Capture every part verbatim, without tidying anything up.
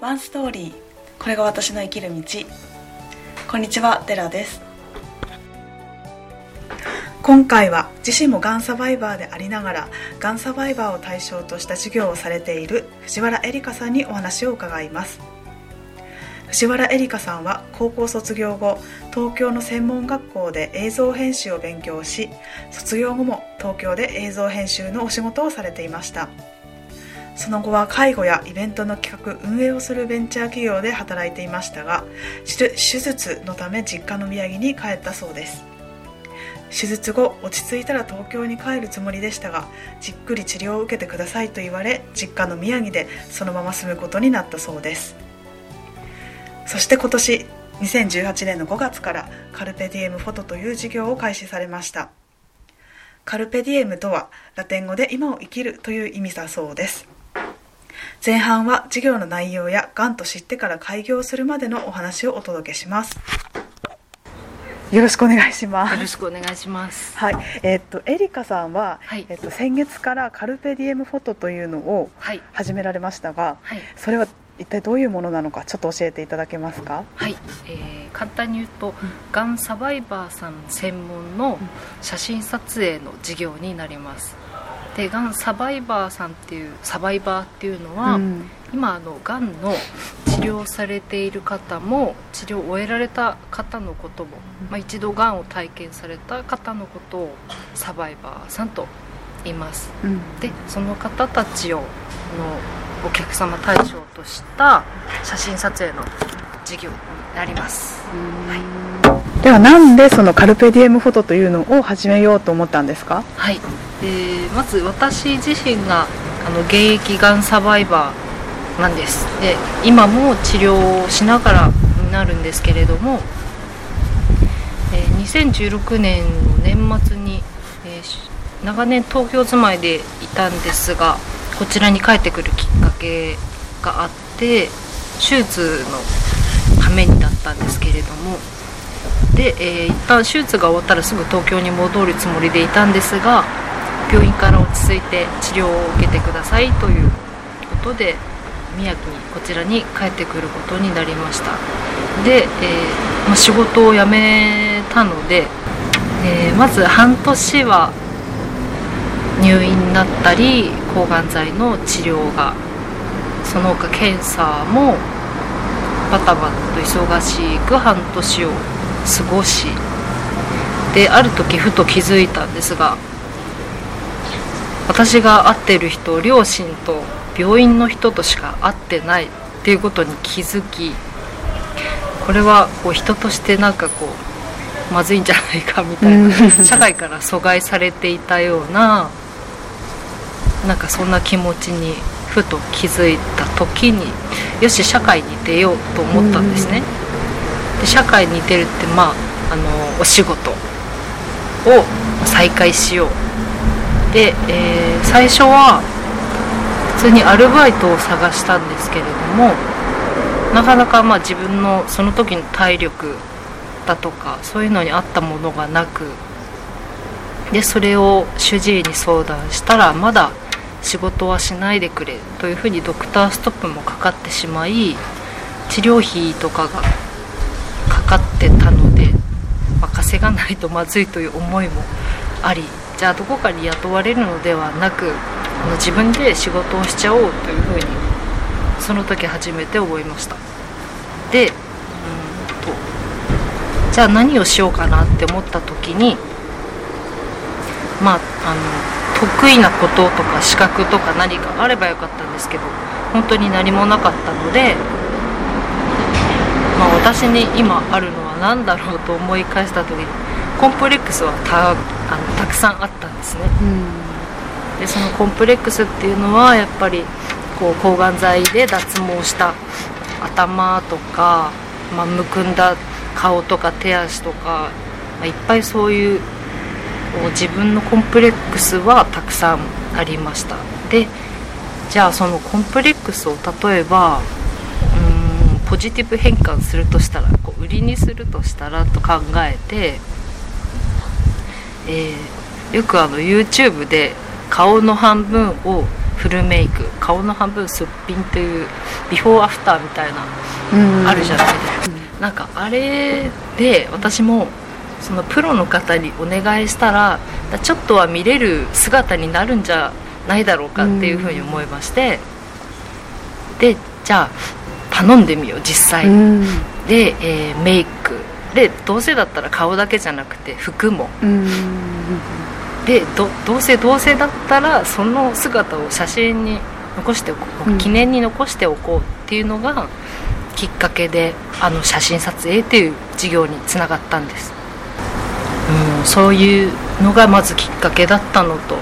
ワンストーリー、これが私の生きる道。こんにちは、デラです。今回は自身もがんサバイバーでありながら、がんサバイバーを対象とした授業をされている藤原エリカさんにお話を伺います。藤原エリカさんは高校卒業後、東京の専門学校で映像編集を勉強し、卒業後も東京で映像編集のお仕事をされていました。その後は介護やイベントの企画・運営をするベンチャー企業で働いていましたが、手術のため実家の宮城に帰ったそうです。手術後、落ち着いたら東京に帰るつもりでしたが、じっくり治療を受けてくださいと言われ、実家の宮城でそのまま住むことになったそうです。そして今年、にせんじゅうはちねんのごがつからカルペディエムフォトという事業を開始されました。カルペディエムとは、ラテン語で今を生きるという意味だそうです。前半は授業の内容や、がんと知ってから開業するまでのお話をお届けします。よろしくお願いします。よろしくお願いします。はい、えー、っとエリカさんは、はい、えー、っと先月からカルペディエムフォトというのを始められましたが、はいはい、それは一体どういうものなのか、ちょっと教えていただけますか？はい、えー、簡単に言うと、がんサバイバーさん専門の写真撮影の事業になります。で、がんサバイバーさんっていうサバイバーっていうのは、うん、今あのがんの治療されている方も、治療を終えられた方のことも、まあ、一度がんを体験された方のことをサバイバーさんと言います、うん、でその方たちをのお客様対象とした写真撮影の事業になります、はい、ではなんでそのカルペディエムフォトというのを始めようと思ったんですか？はい、えー、まず私自身があの現役がんサバイバーなんです。で今も治療をしながらになるんですけれども、えー、にせんじゅうろくねんの年末に、えー、長年東京住まいでいたんですが、こちらに帰ってくるきっかけがあって、手術のためにだったんですけれども、で、えー、一旦手術が終わったらすぐ東京に戻るつもりでいたんですが、病院から落ち着いて治療を受けてくださいということで、宮城にこちらに帰ってくることになりました。で、えーまあ、仕事を辞めたので、えー、まず半年は入院だったり抗がん剤の治療が、その他検査もバタバタと忙しく半年を過ごし、である時ふと気づいたんですが、私が会っている人、両親と病院の人としか会ってないっていうことに気づき、これはこう人としてなんかこうまずいんじゃないかみたいな、社会から阻害されていたような、なんかそんな気持ちにふと気づいた時に、よし社会に出ようと思ったんですね。で社会に出るって、まあ、あのお仕事を再開しようで、えー、最初は普通にアルバイトを探したんですけれども、なかなかまあ自分のその時の体力だとかそういうのに合ったものがなく、でそれを主治医に相談したら、まだ仕事はしないでくれというふうにドクターストップもかかってしまい、治療費とかがかかってたので、まあ、稼がないとまずいという思いもあり、じゃあどこかに雇われるのではなく、自分で仕事をしちゃおうというふうにその時初めて思いました。で、うんとじゃあ何をしようかなって思った時に、まあ、あの得意なこととか資格とか何かあればよかったんですけど、本当に何もなかったので、まあ、私に今あるのは何だろうと思い返した時に、コンプレックスは た, あのたくさんあったんですね、うん、でそのコンプレックスっていうのはやっぱりこう抗がん剤で脱毛した頭とか、まあ、むくんだ顔とか手足とか、まあ、いっぱいそういう自分のコンプレックスはたくさんありました。でじゃあそのコンプレックスを例えばうーんポジティブ変換するとしたら、こう売りにするとしたらと考えて、えー、よくあの YouTube で顔の半分をフルメイク、顔の半分すっぴんというビフォーアフターみたいなあるじゃないですか。なんかあれで私もそのプロの方にお願いしたらちょっとは見れる姿になるんじゃないだろうかっていうふうに思いまして、でじゃあ頼んでみよう実際で、えー、メイクでどうせだったら顔だけじゃなくて服もで ど, どうせどうせだったらその姿を写真に残しておこう、記念に残しておこうっていうのがきっかけであの写真撮影っていう事業につながったんです。うん、そういうのがまずきっかけだったのと、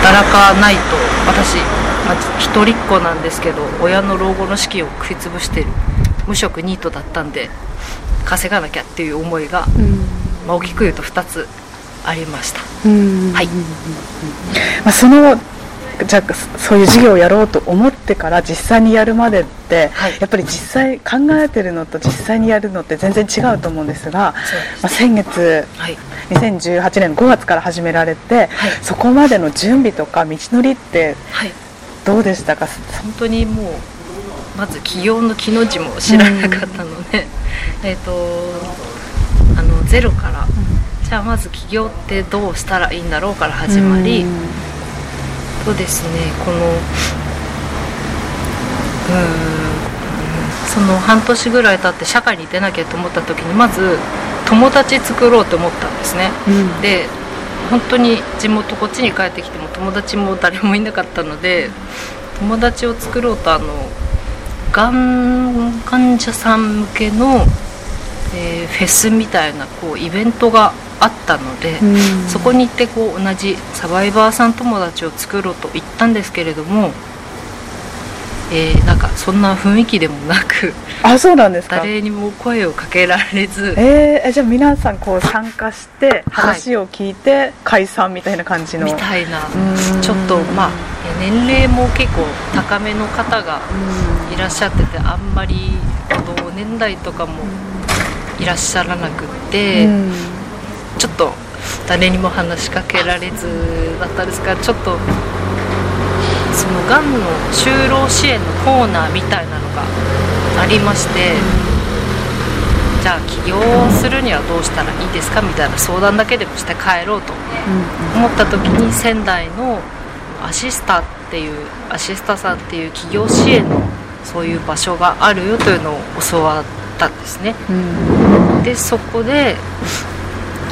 働かないと私、まあ、一人っ子なんですけど親の老後の資金を食いつぶしてる無職ニートだったんで稼がなきゃっていう思いが、うんまあ、大きく言うとふたつありました。うん、はいまあ、そのじゃあそういう事業をやろうと思ってから実際にやるまでって、はい、やっぱり実際考えてるのと実際にやるのって全然違うと思うんですが、まあ、先月、はい、にせんじゅうはちねんごがつから始められて、はい、そこまでの準備とか道のりってどうでしたか？はい、本当にもうまず起業の木の字も知らなかったので、えっと、あのゼロから、うん、じゃあまず起業ってどうしたらいいんだろうから始まり、そうですね、このうーんその半年ぐらい経って社会に出なきゃと思った時にまず友達作ろうと思ったんですね。うん、で本当に地元こっちに帰ってきても友達も誰もいなかったので友達を作ろうとあのがん患者さん向けの、えー、フェスみたいなこうイベントがあったので、うん、そこに行ってこう同じサバイバーさん友達を作ろうと言ったんですけれども、えー、なんかそんな雰囲気でもなく、あ、そうなんですか。誰にも声をかけられず、えー、じゃあ皆さんこう参加して話を聞いて解散みたいな感じの、はい、みたいな、ちょっとまあ年齢も結構高めの方がいらっしゃってて、あんまり同年代とかもいらっしゃらなくって、うんちょっと誰にも話しかけられずだったんですが、ちょっとそのがんの就労支援のコーナーみたいなのがありまして、じゃあ起業するにはどうしたらいいですかみたいな相談だけでもして帰ろうと思った時に仙台のアシスタっていうアシスタさんっていう起業支援のそういう場所があるよというのを教わったんですね。でそこで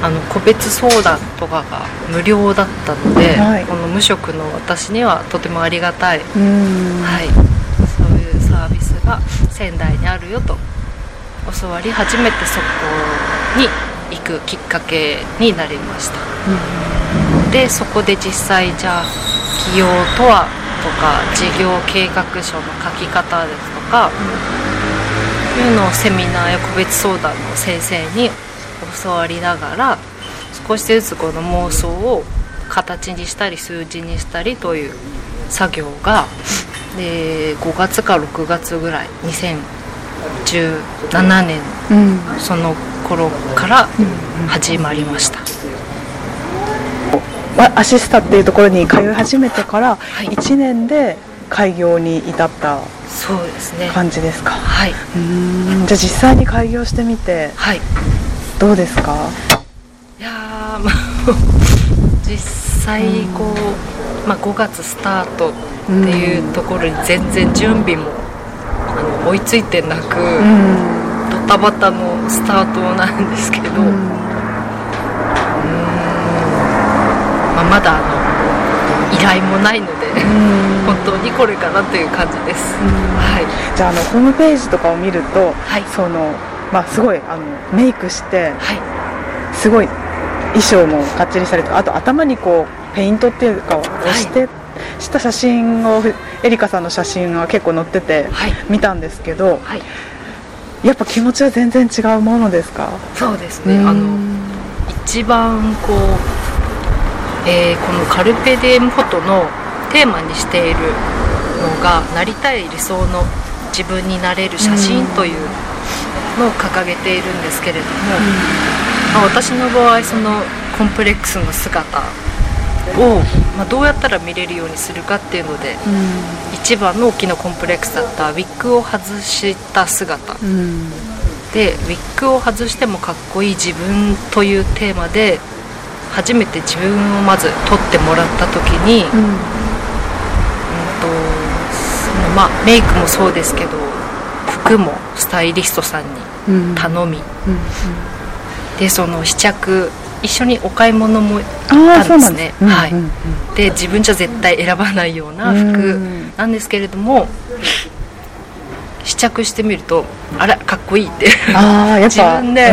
あの個別相談とかが無料だったので、はい、この無職の私にはとてもありがたい、うん、はい、そういうサービスが仙台にあるよと教わり、初めてそこに行くきっかけになりました。うん、でそこで実際じゃあ起業とはとか事業計画書の書き方ですとか、うん、いうのをセミナーや個別相談の先生に教わりながら少しずつこの妄想を形にしたり数字にしたりという作業がでごがつかろくがつぐらいにせんじゅうななねんその頃から始まりました。アシスタっていうところに通い始めてからいちねんで開業に至った感じですか？はい、うーんじゃあ実際に開業してみて、はいどうですか？いやー、まあ、実際こう、まあ、ごがつスタートっていうところに全然準備もあの追いついてなく、うん、ドタバタのスタートなんですけど、うんうんまあ、まだあの依頼もないので、うん、本当にこれかなという感じです。うんはい、じゃあ、あのホームページとかを見ると、はい、そのまあ、すごいあのメイクして、はい、すごい衣装もがっちりされて、あと頭にこうペイントっていうかをして、はい、した写真をエリカさんの写真が結構載ってて、はい、見たんですけど、はい、やっぱ気持ちは全然違うものですか？そうですね、あの一番こう、えー、このカルペディエムフォトのテーマにしているのがなりたい理想の自分になれる写真というのを掲げているんですけれども、うんまあ、私の場合そのコンプレックスの姿を、まあ、どうやったら見れるようにするかっていうので、うん、一番の大きなコンプレックスだったウィッグを外した姿、うん、でウィッグを外してもかっこいい自分というテーマで初めて自分をまず撮ってもらった時に、うんうんとそのまあ、メイクもそうですけど服もスタイリストさんに頼み、うんうんうん、でその試着一緒にお買い物も行ったんですね。で自分じゃ絶対選ばないような服なんですけれども、うん、試着してみるとあらかっこいいってあやっぱ自分で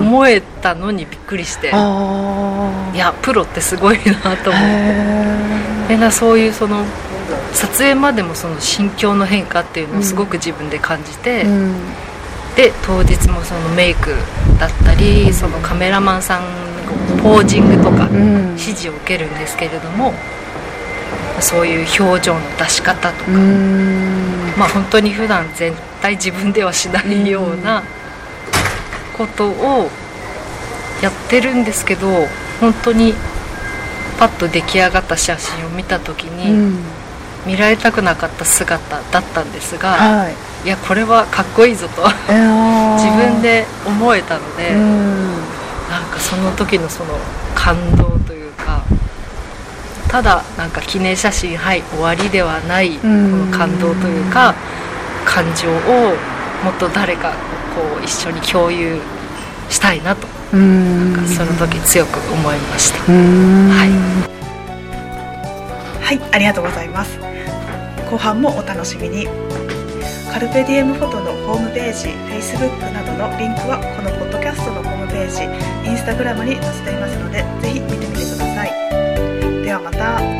思えたのにびっくりして、あいやプロってすごいなと思って、でなそういうその撮影までもその心境の変化っていうのをすごく自分で感じて。うんうんで当日もそのメイクだったりそのカメラマンさんのポージングとか指示を受けるんですけれども、うん、そういう表情の出し方とか、うん、まあ本当に普段絶対自分ではしないようなことをやってるんですけど、本当にパッと出来上がった写真を見た時に、うん、見られたくなかった姿だったんですが、はいいやこれはかっこいいぞと自分で思えたので、うん、なんかその時のその感動というか、ただなんか記念写真はい終わりではないこの感動というか、うん、感情をもっと誰かこう一緒に共有したいなと、うん、なんかその時強く思いました。うん、はい、はい、ありがとうございます。後半もお楽しみに。カルペディエムフォトのホームページ、Facebook などのリンクはこのポッドキャストのホームページ、Instagram に載せていますので、ぜひ見てみてください。ではまた。